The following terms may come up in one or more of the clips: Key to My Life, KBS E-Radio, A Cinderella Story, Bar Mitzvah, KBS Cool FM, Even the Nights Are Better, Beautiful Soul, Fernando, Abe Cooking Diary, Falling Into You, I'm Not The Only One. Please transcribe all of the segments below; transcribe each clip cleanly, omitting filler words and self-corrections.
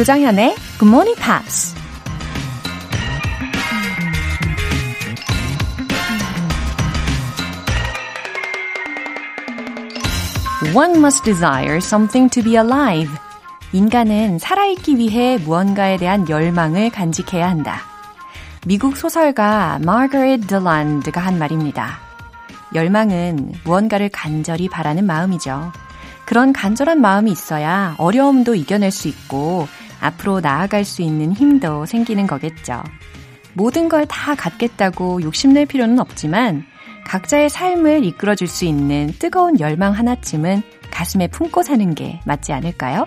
조장현의 Good Morning Pops. One must desire something to be alive. 인간은 살아있기 위해 무언가에 대한 열망을 간직해야 한다. 미국 소설가 마거릿 딜란드가 한 말입니다. 열망은 무언가를 간절히 바라는 마음이죠. 그런 간절한 마음이 있어야 어려움도 이겨낼 수 있고 앞으로 나아갈 수 있는 힘도 생기는 거겠죠. 모든 걸 다 갖겠다고 욕심낼 필요는 없지만 각자의 삶을 이끌어줄 수 있는 뜨거운 열망 하나쯤은 가슴에 품고 사는 게 맞지 않을까요?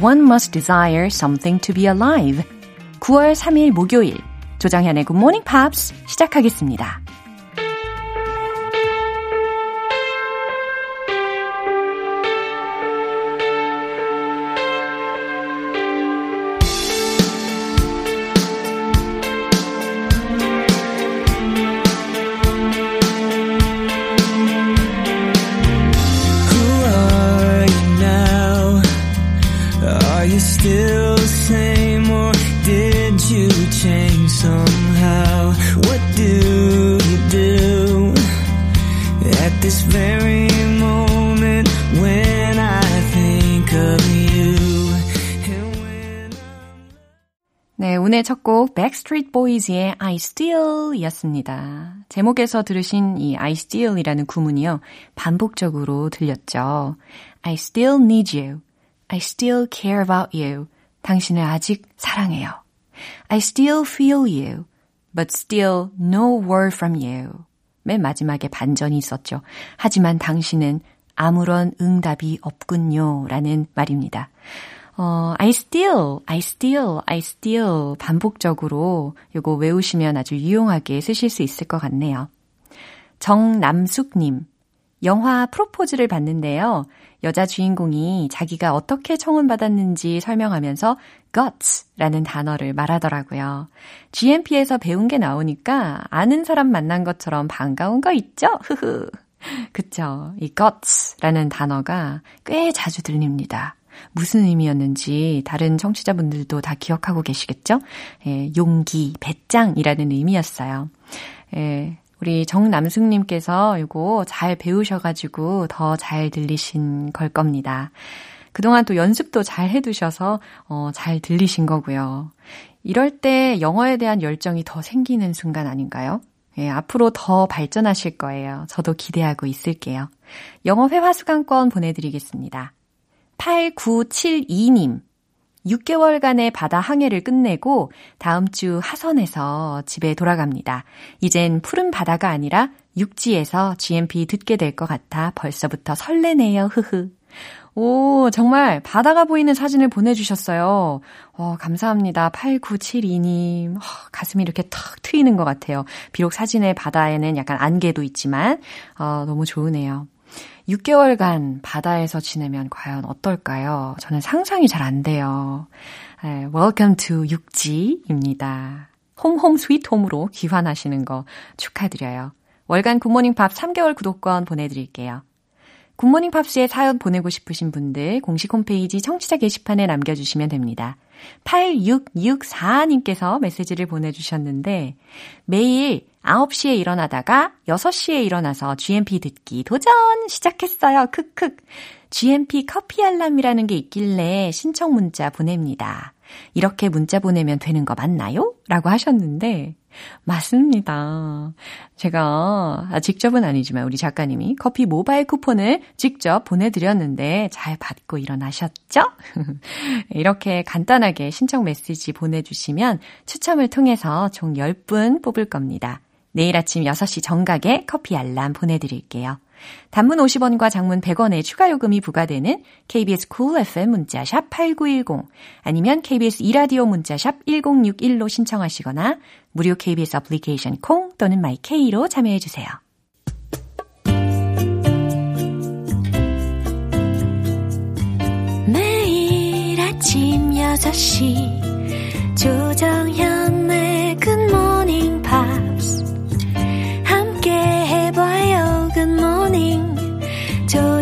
One must desire something to be alive. 9월 3일 목요일 조장현의 Good Morning Pops 시작하겠습니다. 오늘 첫 곡 Backstreet Boys의 I Still 이었습니다. 제목에서 들으신 이 I Still 이라는 구문이요. 반복적으로 들렸죠. I still need you. I still care about you. 당신을 아직 사랑해요. I still feel you. But still no word from you. 맨 마지막에 반전이 있었죠. 하지만 당신은 아무런 응답이 없군요. 라는 말입니다. I still 반복적으로 이거 외우시면 아주 유용하게 쓰실 수 있을 것 같네요. 정남숙님, 영화 프로포즈를 봤는데요. 여자 주인공이 자기가 어떻게 청혼받았는지 설명하면서 guts라는 단어를 말하더라고요. GMP에서 배운 게 나오니까 아는 사람 만난 것처럼 반가운 거 있죠? 흐흐. 그쵸. 이 guts라는 단어가 꽤 자주 들립니다. 무슨 의미였는지 다른 청취자분들도 다 기억하고 계시겠죠? 예, 용기, 배짱이라는 의미였어요. 예, 우리 정남숙님께서 이거 잘 배우셔가지고 더 잘 들리신 걸 겁니다. 그동안 또 연습도 잘 해두셔서 잘 들리신 거고요. 이럴 때 영어에 대한 열정이 더 생기는 순간 아닌가요? 예, 앞으로 더 발전하실 거예요. 저도 기대하고 있을게요. 영어 회화 수강권 보내드리겠습니다. 8972님, 6개월간의 바다 항해를 끝내고 다음 주 하선해서 집에 돌아갑니다. 이젠 푸른 바다가 아니라 육지에서 GMP 듣게 될 것 같아 벌써부터 설레네요. 흐흐. 오, 정말 바다가 보이는 사진을 보내주셨어요. 감사합니다. 8972님. 가슴이 이렇게 탁 트이는 것 같아요. 비록 사진의 바다에는 약간 안개도 있지만 너무 좋으네요. 6개월간 바다에서 지내면 과연 어떨까요? 저는 상상이 잘 안 돼요. Welcome to 육지입니다. 홈홈 스윗홈으로 귀환하시는 거 축하드려요. 월간 굿모닝팝 3개월 구독권 보내드릴게요. 굿모닝팝스에 사연 보내고 싶으신 분들 공식 홈페이지 청취자 게시판에 남겨주시면 됩니다. 8664님께서 메시지를 보내주셨는데 매일 9시에 일어나다가 6시에 일어나서 GMP 듣기 도전 시작했어요. 크크. GMP 커피 알람이라는 게 있길래 신청 문자 보냅니다. 이렇게 문자 보내면 되는 거 맞나요? 라고 하셨는데 맞습니다. 제가 직접은 아니지만 우리 작가님이 커피 모바일 쿠폰을 직접 보내드렸는데 잘 받고 일어나셨죠? 이렇게 간단하게 신청 메시지 보내주시면 추첨을 통해서 총 10분 뽑을 겁니다. 내일 아침 6시 정각에 커피 알람 보내드릴게요. 단문 50원과 장문 100원의 추가 요금이 부과되는 KBS Cool FM 문자샵 8910 아니면 KBS E-Radio 문자샵 1061로 신청하시거나 무료 KBS 어플리케이션 콩 또는 마이K로 참여해주세요. 매일 아침 6시 조정현의 굿모닝 팝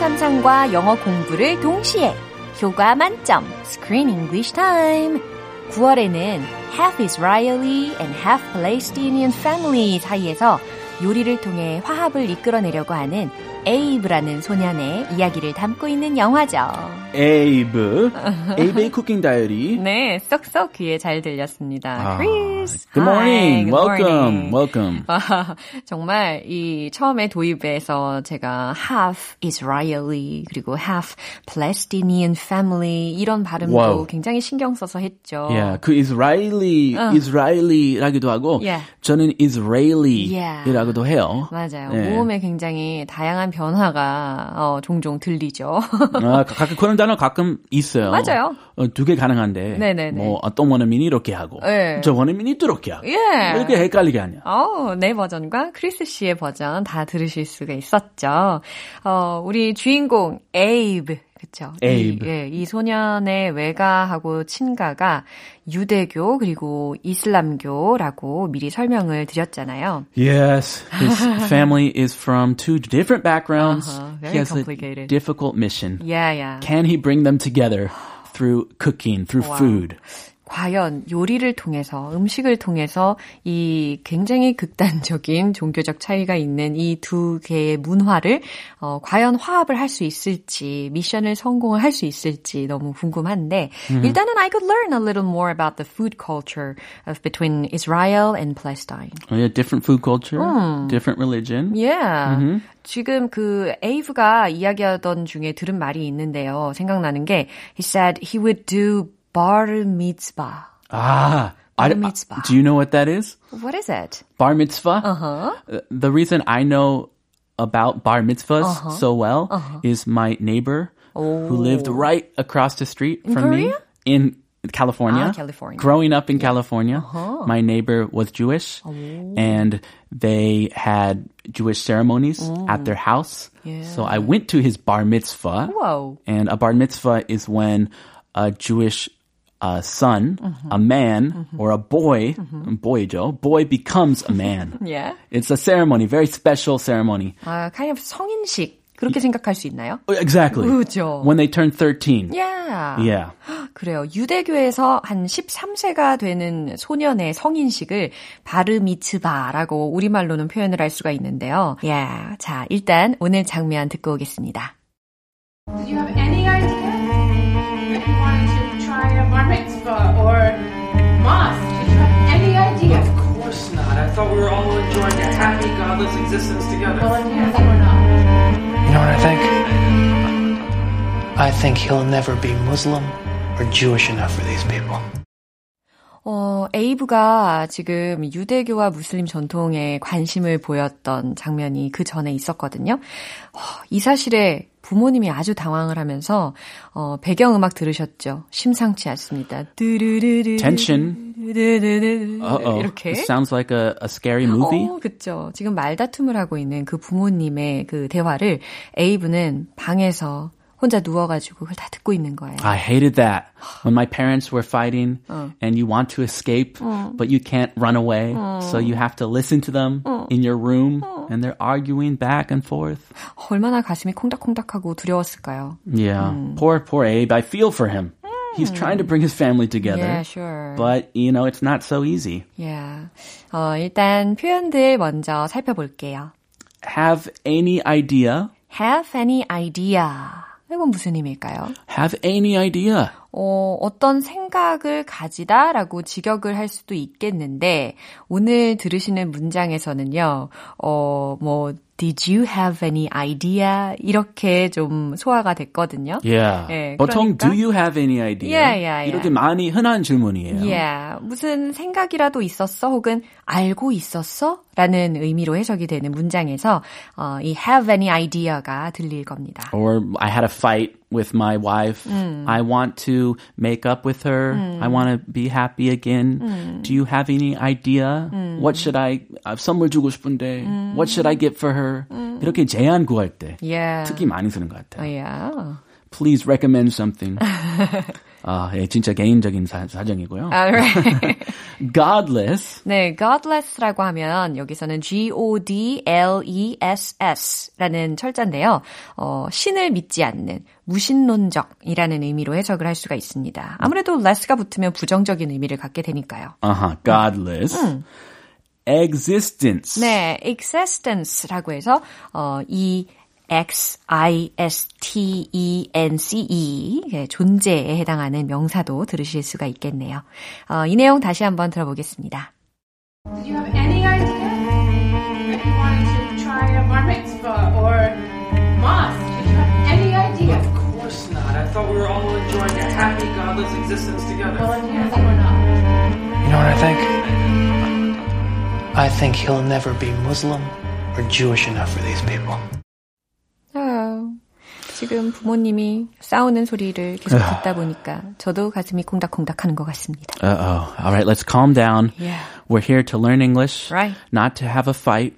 감상과 영어 공부를 동시에 교과 만점 Screen English Time. 9월에는 half Israeli and half Palestinian family 사이에서 요리를 통해 화합을 이끌어내려고 하는 에이브라는 소년의 이야기를 담고 있는 영화죠. 에이브, Abe Cooking Diary. 네, 쏙쏙 귀에 잘 들렸습니다. Chris, good morning, welcome. 정말 이 처음에 도입에서 제가 half Israeli 그리고 half Palestinian family 이런 발음도 wow. 굉장히 신경 써서 했죠. Yeah, 그 Israeli라기도 하고 yeah. 저는 Israeli라고도 yeah. 해요. 맞아요. 네. 모음에 굉장히 다양한 변화가 종종 들리죠. 아, 가끔 그런 단어 가끔 있어요. 맞아요. 두 개 가능한데. 네네네. 뭐 어떤 원어민이 이렇게 하고, 네. 저 원어민이 또 이렇게 하고. 예. 이렇게 헷갈리게 하냐. 내 버전과 크리스 씨의 버전 다 들으실 수가 있었죠. 우리 주인공 에이브. 그렇죠. 이 소년의 외가하고 친가가 유대교 그리고 이슬람교라고 미리 설명을 드렸잖아요. Yes, his family is from two different backgrounds. Very complicated. He has a difficult mission. Yeah. Can he bring them together through cooking, through wow. food? 과연 요리를 통해서, 음식을 통해서 이 굉장히 극단적인 종교적 차이가 있는 이 두 개의 문화를 과연 화합을 할 수 있을지, 미션을 성공을 할 수 있을지 너무 궁금한데 일단은 I could learn a little more about the food culture of between Israel and Palestine. Oh, yeah, different food culture, different religion. Yeah. Mm-hmm. 지금 그 에이브가 이야기하던 중에 들은 말이 있는데요. 생각나는 게 he said he would do Bar Mitzvah. Ah, Bar Mitzvah. Do you know what that is? What is it? Bar Mitzvah? Uh-huh. The reason I know about Bar Mitzvahs uh-huh. so well uh-huh. is my neighbor who lived right across the street from me in California. Growing up in California, uh-huh. my neighbor was Jewish and they had Jewish ceremonies at their house. Yeah. So I went to his Bar Mitzvah. Whoa. And a Bar Mitzvah is when a Jewish son, mm-hmm. a man, mm-hmm. or a boy, mm-hmm. boy becomes a man. yeah. It's a ceremony, very special ceremony. Kind of 성인식. 그렇게 생각할 수 있나요? Exactly. 그렇죠. When they turn 13. Yeah. Yeah. 그래요. 유대교에서 한 13세가 되는 소년의 성인식을 바르미츠바라고 우리말로는 표현을 할 수가 있는데요. Yeah. 자, 일단 오늘 장면 듣고 오겠습니다. Did you have any idea if you wanted to try a bar mitzvah or mosque? Did you have any idea? Of course not. I thought we were all enjoying a happy, godless existence together. Well, apparently we're not. You know what I think? I think he'll never be Muslim or Jewish enough for these people. 에이브가 지금 유대교와 무슬림 전통에 관심을 보였던 장면이 그 전에 있었거든요. 이 사실에 부모님이 아주 당황을 하면서 배경음악 들으셨죠. 심상치 않습니다. 뚜루루루 텐션. 이렇게. It sounds like a scary movie. 그렇죠. 지금 말다툼을 하고 있는 그 부모님의 그 대화를 에이브는 방에서 혼자 누워가지고 그걸 다 듣고 있는 거예요. I hated that. When my parents were fighting and you want to escape but you can't run away so you have to listen to them in your room and they're arguing back and forth. 얼마나 가슴이 콩닥콩닥하고 두려웠을까요? Yeah. Poor Abe. I feel for him. He's trying to bring his family together. Yeah, sure. But, you know, it's not so easy. Yeah. 일단 표현들 먼저 살펴볼게요. Have any idea? Have any idea. 이건 무슨 의미일까요? Have any idea. 어떤 생각을 가지다 라고 직역을 할 수도 있겠는데 오늘 들으시는 문장에서는요. 뭐 Did you have any idea? 이렇게 좀 소화가 됐거든요. Yeah. 네, 보통 그러니까, do you have any idea? Yeah. 이렇게 많이 흔한 질문이에요. Yeah. 무슨 생각이라도 있었어? 혹은 알고 있었어? 라는 의미로 해석이 되는 문장에서 이 have any idea가 들릴 겁니다. Or I had a fight with my wife. I want to make up with her. I want to be happy again. Do you have any idea? What should I 선물 주고 싶은데 what should I get for her? 이렇게 제안 구할 때 특히 많이 쓰는 것 같아요. Yeah. Please recommend something. 예, 진짜 개인적인 사정이고요. Right. Godless. 네, godless라고 하면 여기서는 G-O-D-L-E-S-S라는 철자인데요. 신을 믿지 않는, 무신론적이라는 의미로 해석을 할 수가 있습니다. 아무래도 less가 붙으면 부정적인 의미를 갖게 되니까요. 아하, godless. Existence. 네, existence라고 해서 이 X-I-S-T-E-N-C-E 존재에 해당하는 명사도 들으실 수가 있겠네요. 이 내용 다시 한번 들어보겠습니다. Did you have any idea if you wanted to try a bar mitzvah or mosque? Did you have any idea? Of course not. I thought we were all enjoying a happy, godless existence together. Well, if you think we're not. You know what I think? I think he'll never be Muslim or Jewish enough for these people. 지금 부모님이 싸우는 소리를 계속 듣다 보니까 저도 가슴이 콩닥콩닥하는 것 같습니다. All right, let's calm down. Yeah. We're here to learn English, right. Not to have a fight.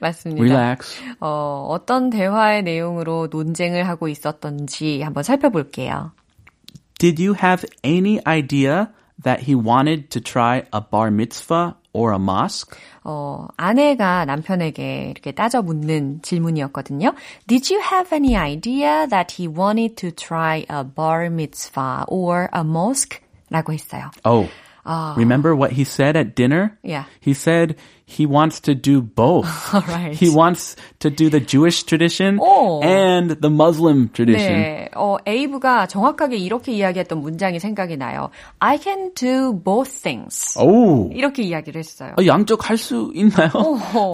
맞습니다. Relax. 어떤 대화의 내용으로 논쟁을 하고 있었던지 한번 살펴볼게요. Did you have any idea that he wanted to try a bar mitzvah? Or a mosque? 아내가 남편에게 이렇게 따져 묻는 질문이었거든요. Did you have any idea that he wanted to try a bar mitzvah or a mosque? 라고 했어요. Oh, remember what he said at dinner? Yeah. He said he wants to do both. Right. He wants to do the Jewish tradition and the Muslim tradition. 네, 에이브가 정확하게 이렇게 이야기했던 문장이 생각이 나요. I can do both things. 오. 이렇게 이야기를 했어요. 양쪽 할 수 있나요?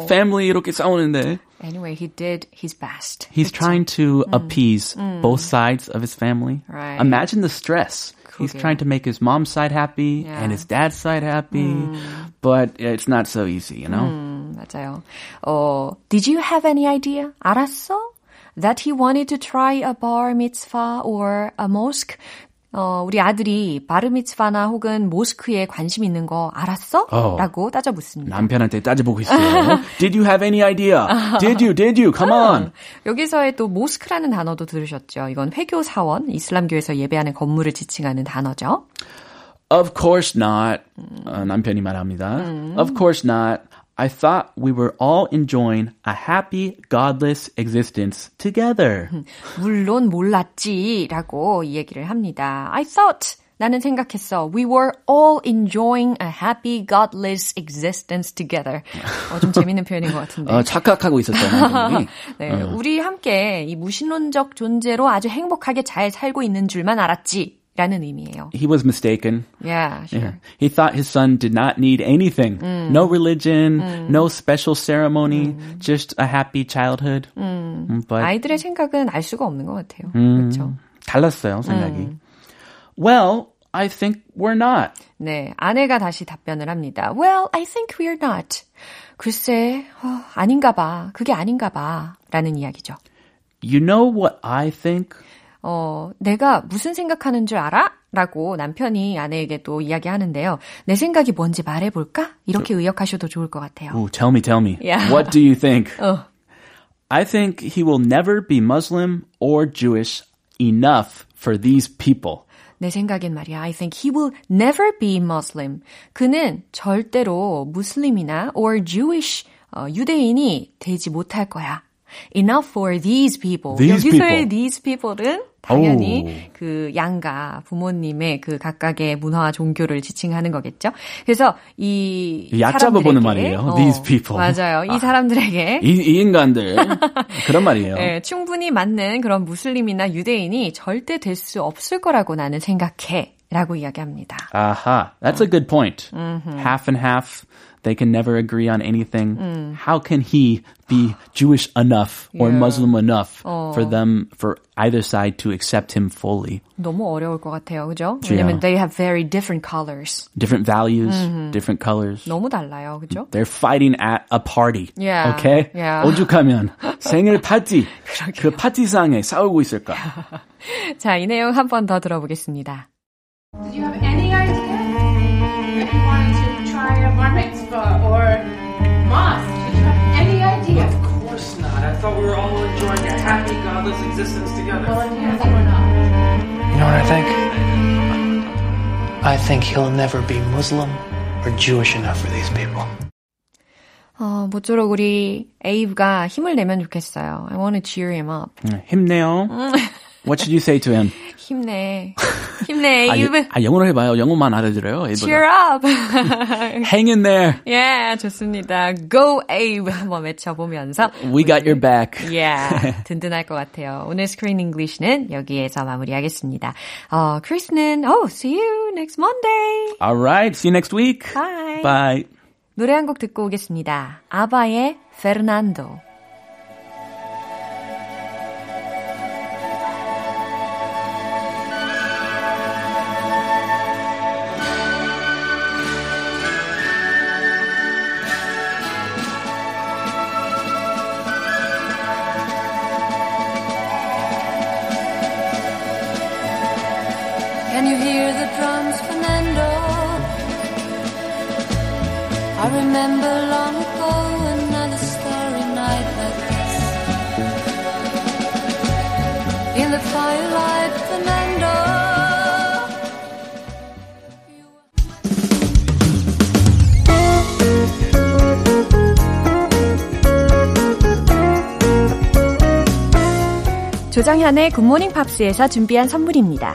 Family 이렇게 싸우는데. Anyway, he did his best. He's trying to appease both sides of his family. Right. Imagine the stress. He's trying to make his mom's side happy and his dad's side happy, but it's not so easy, you know? 맞아요. Did you have any idea? 알았어? That he wanted to try a bar mitzvah or a mosque? 우리 아들이 바르미츠바나 혹은 모스크에 관심 있는 거 알았어? 라고 따져 묻습니다. 남편한테 따져보고 있어요. Did you have any idea? Did you? Come on. 여기서의 또 모스크라는 단어도 들으셨죠. 이건 회교 사원, 이슬람교에서 예배하는 건물을 지칭하는 단어죠. Of course not. 남편이 말합니다. Of course not. I thought we were all enjoying a happy, godless existence together. 물론 몰랐지라고 이 얘기를 합니다. I thought, 나는 생각했어. We were all enjoying a happy, godless existence together. 좀 재밌는 표현인 것 같은데. 착각하고 있었잖아요. 네, 우리 함께 이 무신론적 존재로 아주 행복하게 잘 살고 있는 줄만 알았지. He was mistaken. Yeah, sure. Yeah. He thought his son did not need anything. No religion, no special ceremony, just a happy childhood. But 아이들의 생각은 알 수가 없는 것 같아요. 그렇죠. 달랐어요, 생각이. Well, I think we're not. 네, 아내가 다시 답변을 합니다. Well, I think we're not. 글쎄, 아닌가 봐. 그게 아닌가 봐. 라는 이야기죠. You know what I think? 내가 무슨 생각하는 줄 알아? 라고 남편이 아내에게 또 이야기하는데요. 내 생각이 뭔지 말해볼까? 이렇게 의역하셔도 좋을 것 같아요. Ooh, tell me. Yeah. What do you think? I think he will never be Muslim or Jewish enough for these people. 내 생각엔 말이야. I think he will never be Muslim. 그는 절대로 무슬림이나 or Jewish, 유대인이 되지 못할 거야. Enough for these people. 여기서의 these people은 당연히 그 양가 부모님의 그 각각의 문화와 종교를 지칭하는 거겠죠. 그래서 이 얕잡아 보는 말이에요. These people. 맞아요. 이 사람들에게 이 인간들 그런 말이에요. 네, 충분히 맞는 그런 무슬림이나 유대인이 절대 될 수 없을 거라고 나는 생각해. 라고 이야기합니다. 아하, that's a good point. Half and half. They can never agree on anything. How can he be Jewish enough or Muslim enough for them, for either side to accept him fully? 너무 어려울 것 같아요, 그죠? 왜냐면 they have very different colors. Different values, different colors. 너무 달라요, 그죠? They're fighting at a party. Yeah. Okay? Yeah. 오죽하면 생일 파티, 그 파티상에 싸우고 있을까? 자, 이 내용 한 번 더 들어보겠습니다. Did you have any idea if you wanted to try a bar mitzvah or mosque? Did you have any idea? Of course not. I thought we were all enjoying a happy, godless existence together. Well, in here, we're not. You know what I think? I think he'll never be Muslim or Jewish enough for these people. 모쪼록 우리 에이브가 힘을 내면 좋겠어요. I want to cheer him up. 힘내요. What should you say to him? 힘내. 힘내, 에이브. 아, 영어로 해봐요. 영어만 알아들어요, 에이브가. Cheer up. Hang in there. Yeah, 좋습니다. Go, Abe. 한번 외쳐보면서. We got your back. Yeah, 든든할 것 같아요. 오늘 Screen English는 여기에서 마무리하겠습니다. 크리스는, see you next Monday. All right, see you next week. Bye. Bye. 노래 한 곡 듣고 오겠습니다. 아바의 Fernando. 조장현의 굿모닝 팝스에서 준비한 선물입니다.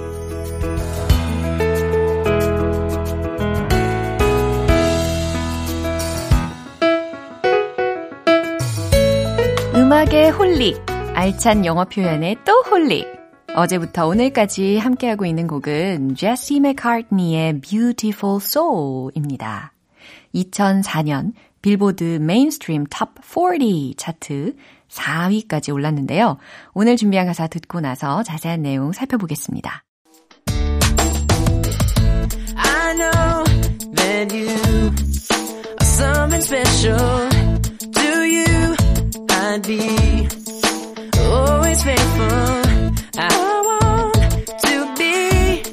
음악의 홀릭, 알찬 영어 표현의 또 홀릭. 어제부터 오늘까지 함께하고 있는 곡은 제시 맥카트니의 Beautiful Soul입니다. 2004년 빌보드 메인스트림 탑 40 차트 4위까지 올랐는데요. 오늘 준비한 가사 듣고 나서 자세한 내용 살펴보겠습니다. I know that you are something special to you. I'd be always faithful. I want to be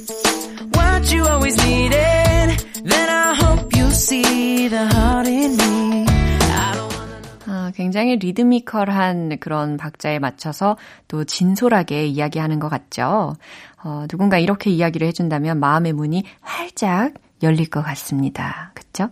what you always needed. Then I hope you see the heart in me. 굉장히 리드미컬한 그런 박자에 맞춰서 또 진솔하게 이야기하는 것 같죠. 누군가 이렇게 이야기를 해준다면 마음의 문이 활짝 열릴 것 같습니다. 그렇죠?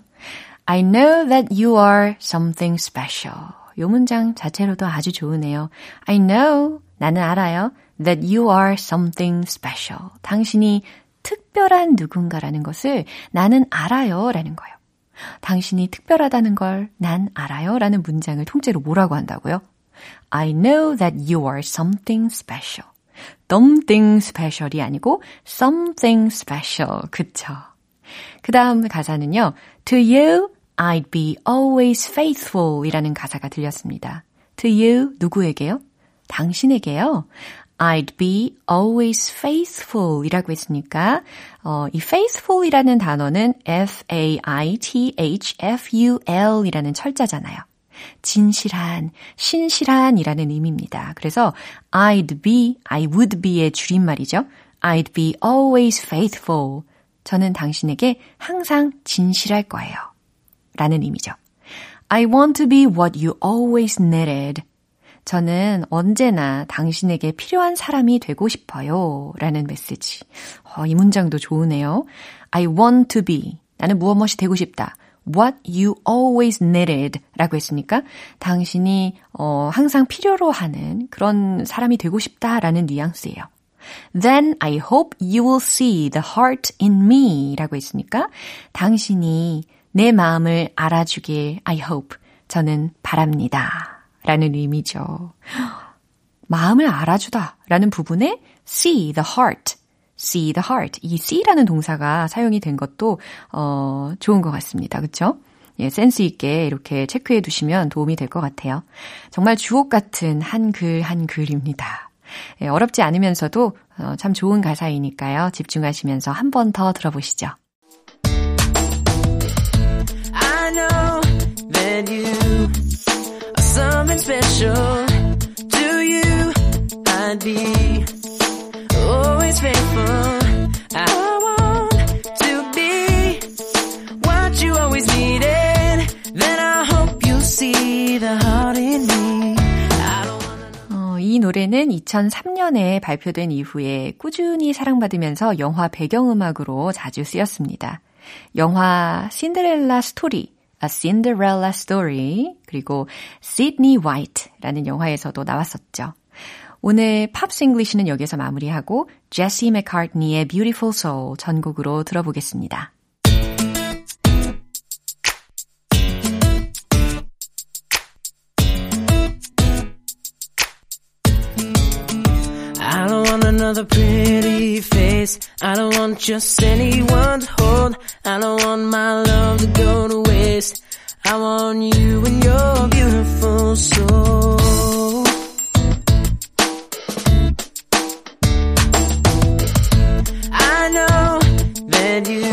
I know that you are something special. 이 문장 자체로도 아주 좋으네요. I know, 나는 알아요. That you are something special. 당신이 특별한 누군가라는 것을 나는 알아요 라는 거예요. 당신이 특별하다는 걸 난 알아요 라는 문장을 통째로 뭐라고 한다고요? I know that you are something special. Something special이 아니고 something special. 그쵸? 그 다음 가사는요. To you, I'd be always faithful 이라는 가사가 들렸습니다. To you, 누구에게요? 당신에게요. I'd be always faithful 이라고 했으니까 이 faithful 이라는 단어는 F-A-I-T-H-F-U-L 이라는 철자잖아요. 진실한, 신실한 이라는 의미입니다. 그래서 I would be의 줄임말이죠. I'd be always faithful. 저는 당신에게 항상 진실할 거예요. 라는 의미죠. I want to be what you always needed. 저는 언제나 당신에게 필요한 사람이 되고 싶어요. 라는 메시지. 이 문장도 좋으네요. I want to be. 나는 무엇이 되고 싶다. what you always needed 라고 했으니까 당신이 항상 필요로 하는 그런 사람이 되고 싶다라는 뉘앙스예요. Then I hope you will see the heart in me 라고 했으니까 당신이 내 마음을 알아주길 I hope 저는 바랍니다 라는 의미죠. 마음을 알아주다 라는 부분에 see the heart see the heart. 이 see라는 동사가 사용이 된 것도 좋은 것 같습니다. 그렇죠? 예, 센스 있게 이렇게 체크해 두시면 도움이 될 것 같아요. 정말 주옥 같은 한 글 한 글입니다. 예, 어렵지 않으면서도 참 좋은 가사이니까요. 집중하시면서 한 번 더 들어보시죠. I know that you are something special to you I'd be always faithful I want to be what you always needed Then I hope you see the heart in me 이 노래는 2003년에 발표된 이후에 꾸준히 사랑받으면서 영화 배경음악으로 자주 쓰였습니다. 영화 신데렐라 스토리, A Cinderella Story, 그리고 시드니 화이트라는 영화에서도 나왔었죠. 오늘 팝스 잉글리시는 여기서 마무리하고 제시 맥카트니의 Beautiful Soul 전곡으로 들어보겠습니다. I don't want another pretty face I don't want just anyone to hold I don't want my love to go to waste I want you and your beautiful soul I know that you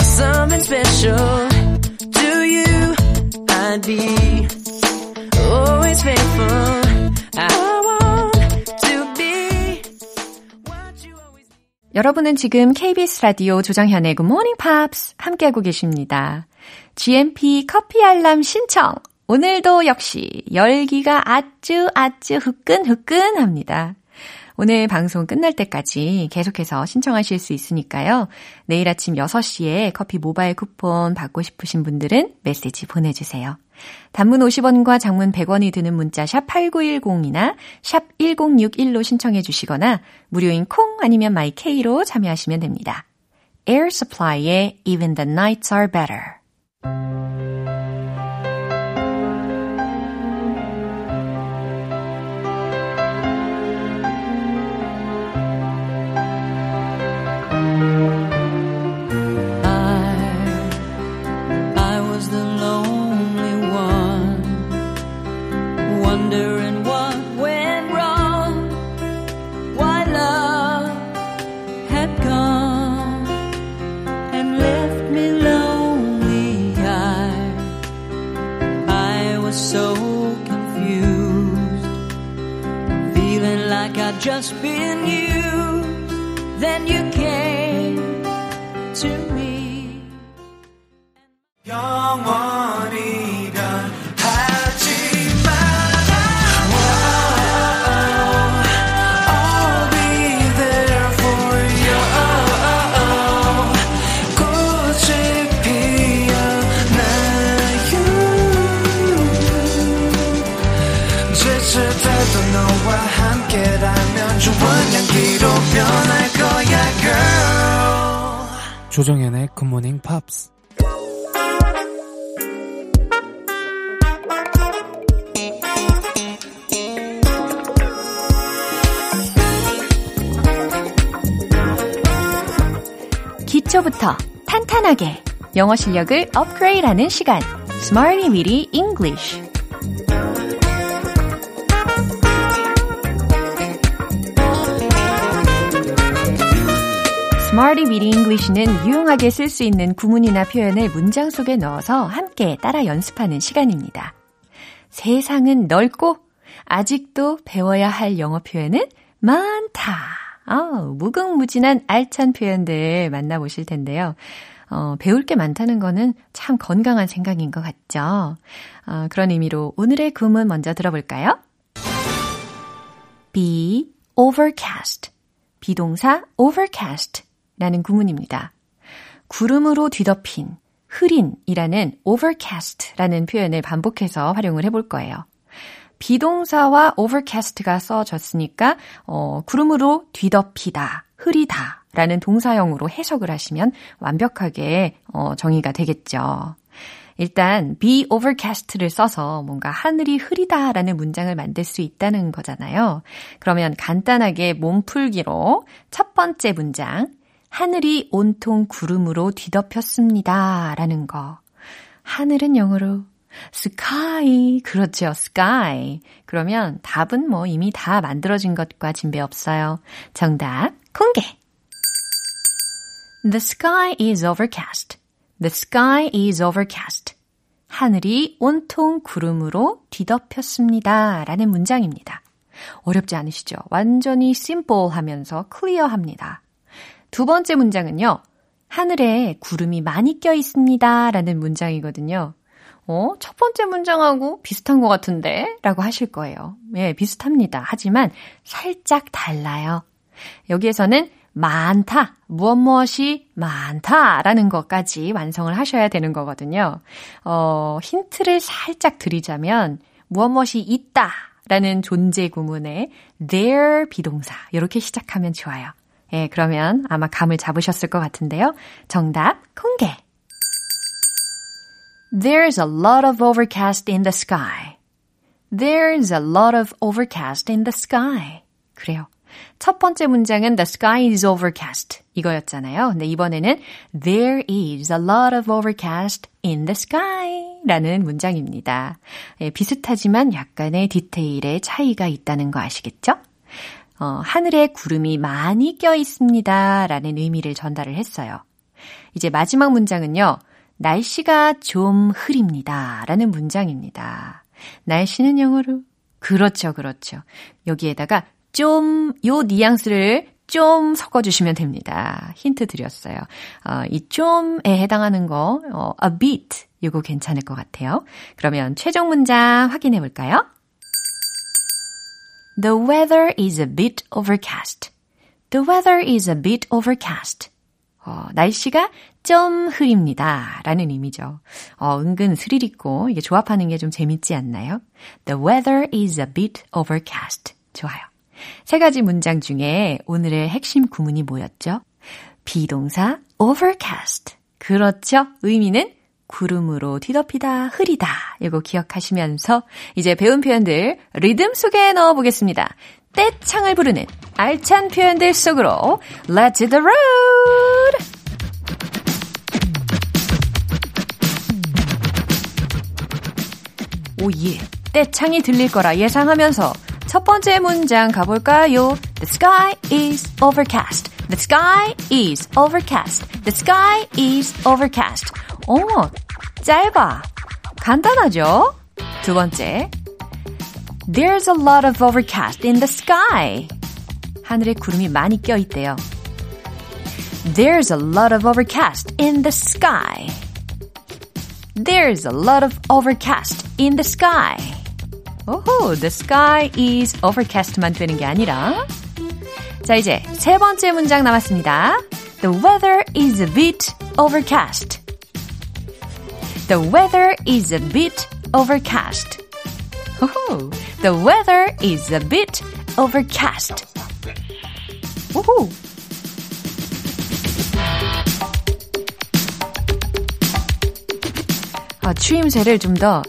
are something special to you I'd be always faithful 여러분은 지금 KBS 라디오 조정현의 Good Morning Pops 함께하고 계십니다. GMP 커피 알람 신청! 오늘도 역시 열기가 아쭈 후끈후끈합니다. 오늘 방송 끝날 때까지 계속해서 신청하실 수 있으니까요. 내일 아침 6시에 커피 모바일 쿠폰 받고 싶으신 분들은 메시지 보내주세요. 단문 50원과 장문 100원이 드는 문자 샵 8910이나 샵 1061로 신청해 주시거나 무료인 콩 아니면 마이K로 참여하시면 됩니다. Air Supply의 Even the Nights Are Better Wondering what went wrong Why love had gone And left me lonely I was so confused Feeling like I'd just been used Then you came to me 영원히 변하지 조정현의 굿모닝 팝스 기초부터 탄탄하게 영어 실력을 업그레이드하는 시간 Smarty Weedy English Smarty Weedy English는 유용하게 쓸 수 있는 구문이나 표현을 문장 속에 넣어서 함께 따라 연습하는 시간입니다. 세상은 넓고 아직도 배워야 할 영어 표현은 많다. 무궁무진한 알찬 표현들 만나보실 텐데요. 배울 게 많다는 거는 참 건강한 생각인 것 같죠. 그런 의미로 오늘의 구문 먼저 들어볼까요? Be overcast. 비동사 overcast. 라는 구문입니다. 구름으로 뒤덮인, 흐린이라는 overcast라는 표현을 반복해서 활용을 해볼 거예요. 비동사와 overcast가 써졌으니까 구름으로 뒤덮이다, 흐리다 라는 동사형으로 해석을 하시면 완벽하게 정의가 되겠죠. 일단 be overcast를 써서 뭔가 하늘이 흐리다라는 문장을 만들 수 있다는 거잖아요. 그러면 간단하게 몸풀기로 첫 번째 문장, 하늘이 온통 구름으로 뒤덮였습니다 라는 거. 하늘은 영어로 sky, 그렇죠, sky. 그러면 답은 뭐 이미 다 만들어진 것과 진배 없어요. 정답 공개. The sky is overcast. The sky is overcast. 하늘이 온통 구름으로 뒤덮였습니다 라는 문장입니다. 어렵지 않으시죠? 완전히 심플하면서 클리어합니다. 두 번째 문장은요, 하늘에 구름이 많이 껴 있습니다 라는 문장이거든요. 첫 번째 문장하고 비슷한 것 같은데? 라고 하실 거예요. 예, 비슷합니다. 하지만 살짝 달라요. 여기에서는 많다, 무엇무엇이 많다라는 것까지 완성을 하셔야 되는 거거든요. 힌트를 살짝 드리자면, 무엇무엇이 있다라는 존재 구문에 there 비동사, 이렇게 시작하면 좋아요. 예, 그러면 아마 감을 잡으셨을 것 같은데요. 정답 공개. There's a lot of overcast in the sky. There's a lot of overcast in the sky. 그래요. 첫 번째 문장은 the sky is overcast 이거였잖아요. 근데 이번에는 there is a lot of overcast in the sky 라는 문장입니다. 예, 비슷하지만 약간의 디테일의 차이가 있다는 거 아시겠죠? 하늘에 구름이 많이 껴 있습니다 라는 의미를 전달을 했어요. 이제 마지막 문장은요, 날씨가 좀 흐립니다 라는 문장입니다. 날씨는 영어로, 그렇죠, 그렇죠. 여기에다가 좀, 요 뉘앙스를 좀 섞어주시면 됩니다. 힌트 드렸어요. 이 좀에 해당하는 거, a bit, 요거 괜찮을 것 같아요. 그러면 최종 문장 확인해 볼까요? The weather is a bit overcast. The weather is a bit overcast. 날씨가 좀 흐립니다 라는 의미죠. 은근 스릴 있고 이게 조합하는 게 좀 재밌지 않나요? The weather is a bit overcast. 좋아요. 세 가지 문장 중에 오늘의 핵심 구문이 뭐였죠? 비동사 overcast. 그렇죠. 의미는 구름으로 뒤덮이다, 흐리다. 이거 기억하시면서 이제 배운 표현들 리듬 속에 넣어보겠습니다. 떼창을 부르는 알찬 표현들 속으로 Let's hit the road! 오예, 떼창이 들릴 거라 예상하면서 첫 번째 문장 가볼까요? The sky is overcast. The sky is overcast. The sky is overcast. 짧아. 간단하죠? 두 번째. There's a lot of overcast in the sky. 하늘에 구름이 많이 껴있대요. There's a lot of overcast in the sky. There's a lot of overcast in the sky. 오호, the sky is overcast만 되는 게 아니라. 자, 이제 세 번째 문장 남았습니다. The weather is a bit overcast. The weather is a bit overcast. 오호, the weather is a bit overcast. 오호. 추임새를 좀 더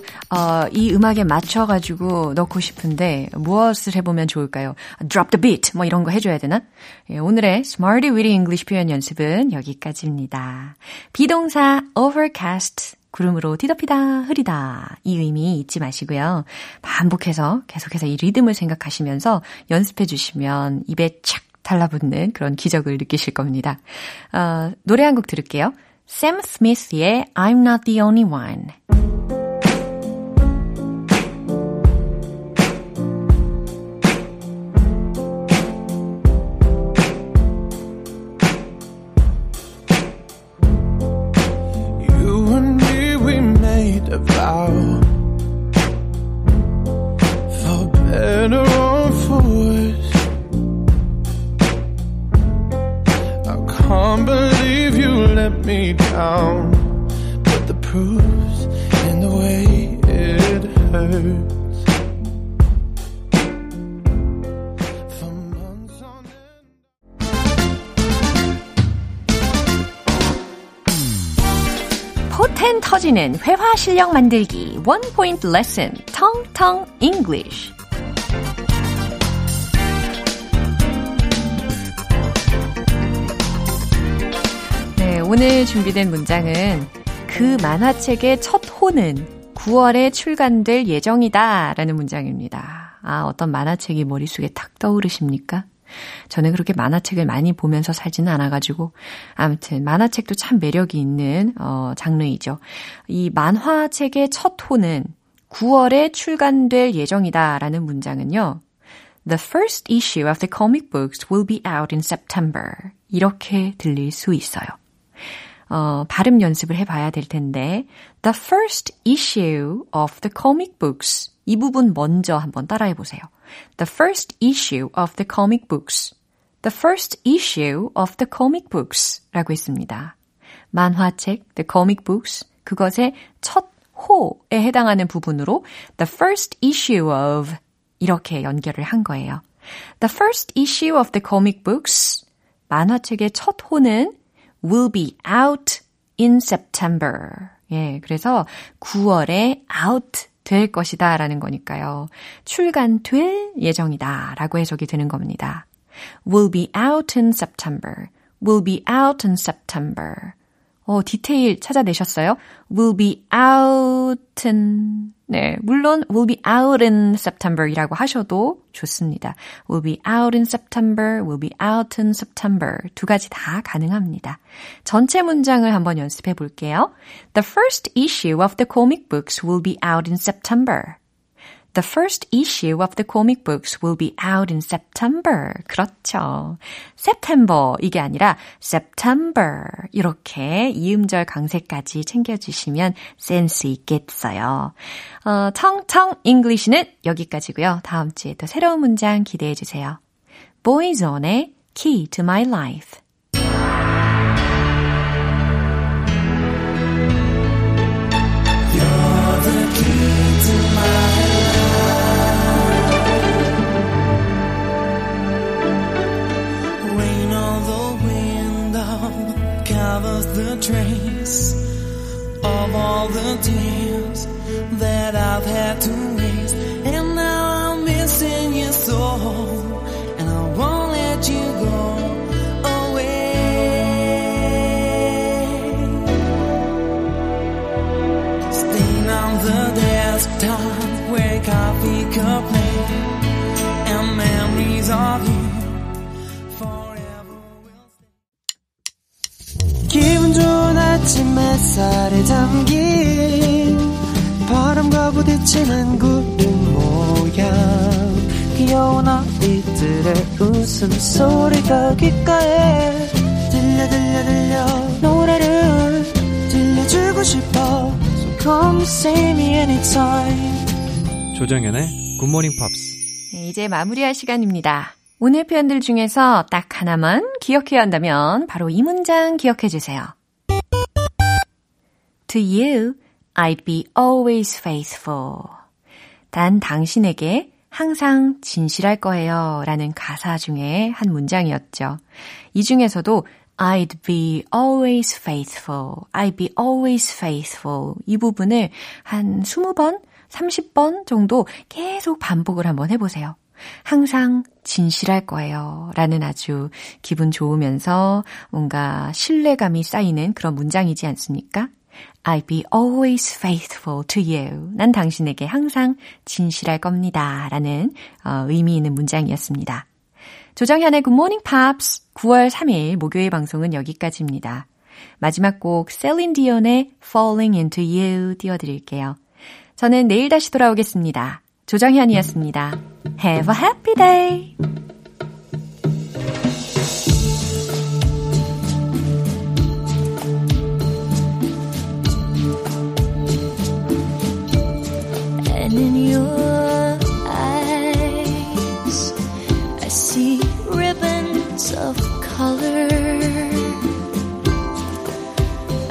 이 음악에 맞춰가지고 넣고 싶은데 무엇을 해보면 좋을까요? Drop the beat 뭐 이런 거 해줘야 되나? 예, 오늘의 Smarty Weedy English 표현 연습은 여기까지입니다. 비동사 overcast, 구름으로 뒤덮이다, 흐리다, 이 의미 잊지 마시고요. 반복해서 계속해서 이 리듬을 생각하시면서 연습해 주시면 입에 착 달라붙는 그런 기적을 느끼실 겁니다. 노래 한 곡 들을게요. Sam Smith의 I'm Not The Only One. You and me, we made a vow. For better or for worse. I can't believe you let me down. cruise and the way it hurts. 포텐 터지는 회화 실력 만들기 원 포인트 레슨 텅텅 잉글리쉬. 네, 오늘 준비된 문장은 그 만화책의 첫 호는 9월에 출간될 예정이다 라는 문장입니다. 아, 어떤 만화책이 머릿속에 탁 떠오르십니까? 저는 그렇게 만화책을 많이 보면서 살지는 않아가지고 아무튼 만화책도 참 매력이 있는 장르이죠. 이 만화책의 첫 호는 9월에 출간될 예정이다 라는 문장은요. The first issue of the comic books will be out in September. 이렇게 들릴 수 있어요. 발음 연습을 해봐야 될 텐데 The first issue of the comic books. 이 부분 먼저 한번 따라해보세요. The first issue of the comic books. The first issue of the comic books 라고 했습니다. 만화책, the comic books, 그것의 첫 호에 해당하는 부분으로 the first issue of 이렇게 연결을 한 거예요. The first issue of the comic books, 만화책의 첫 호는 will be out in September. 예, 그래서 9월에 out 될 것이다 라는 거니까요. 출간될 예정이다 라고 해석이 되는 겁니다. Will be out in September. Will be out in September. 디테일 찾아내셨어요? Will be out in... 네, 물론 will be out in September이라고 하셔도 좋습니다. Will be out in September, will be out in September. 두 가지 다 가능합니다. 전체 문장을 한번 연습해 볼게요. The first issue of the comic books will be out in September. The first issue of the comic books will be out in September. 그렇죠. September 이게 아니라 September 이렇게 이음절 강세까지 챙겨주시면 센스 있겠어요. 텅텅 English는 여기까지고요. 다음 주에 또 새로운 문장 기대해 주세요. Boyzone의 Key to My Life. You're the key to my life. Covers the trace of all the tears that I've had to waste, and now I'm missing you so, and I won't let you go away. Stain on the desktop where coffee cup lay, and memories of you. 기분 좋은 아침 햇살에 담긴 바람과 부딪히는 구름 모양 귀여운 아이들의 웃음소리가 귓가에 들려 노래를 들려주고 싶어 So come see me anytime 조정연의 굿모닝 팝스. 네, 이제 마무리할 시간입니다. 오늘 표현들 중에서 딱 하나만 기억해야 한다면 바로 이 문장 기억해 주세요. To you, I'd be always faithful. 난 당신에게 항상 진실할 거예요 라는 가사 중에 한 문장이었죠. 이 중에서도 I'd be always faithful, I'd be always faithful 이 부분을 한 20번, 30번 정도 계속 반복을 한번 해보세요. 항상 진실할 거예요 라는 아주 기분 좋으면서 뭔가 신뢰감이 쌓이는 그런 문장이지 않습니까? I'll be always faithful to you. 난 당신에게 항상 진실할 겁니다 라는 의미 있는 문장이었습니다. 조정현의 Good Morning Pops 9월 3일 목요일 방송은 여기까지입니다. 마지막 곡 셀린 디온의 Falling Into You 띄워드릴게요. 저는 내일 다시 돌아오겠습니다. 조정현이었습니다. Have a happy day!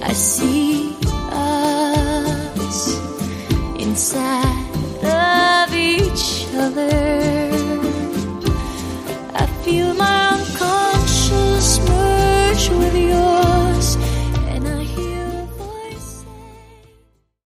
I see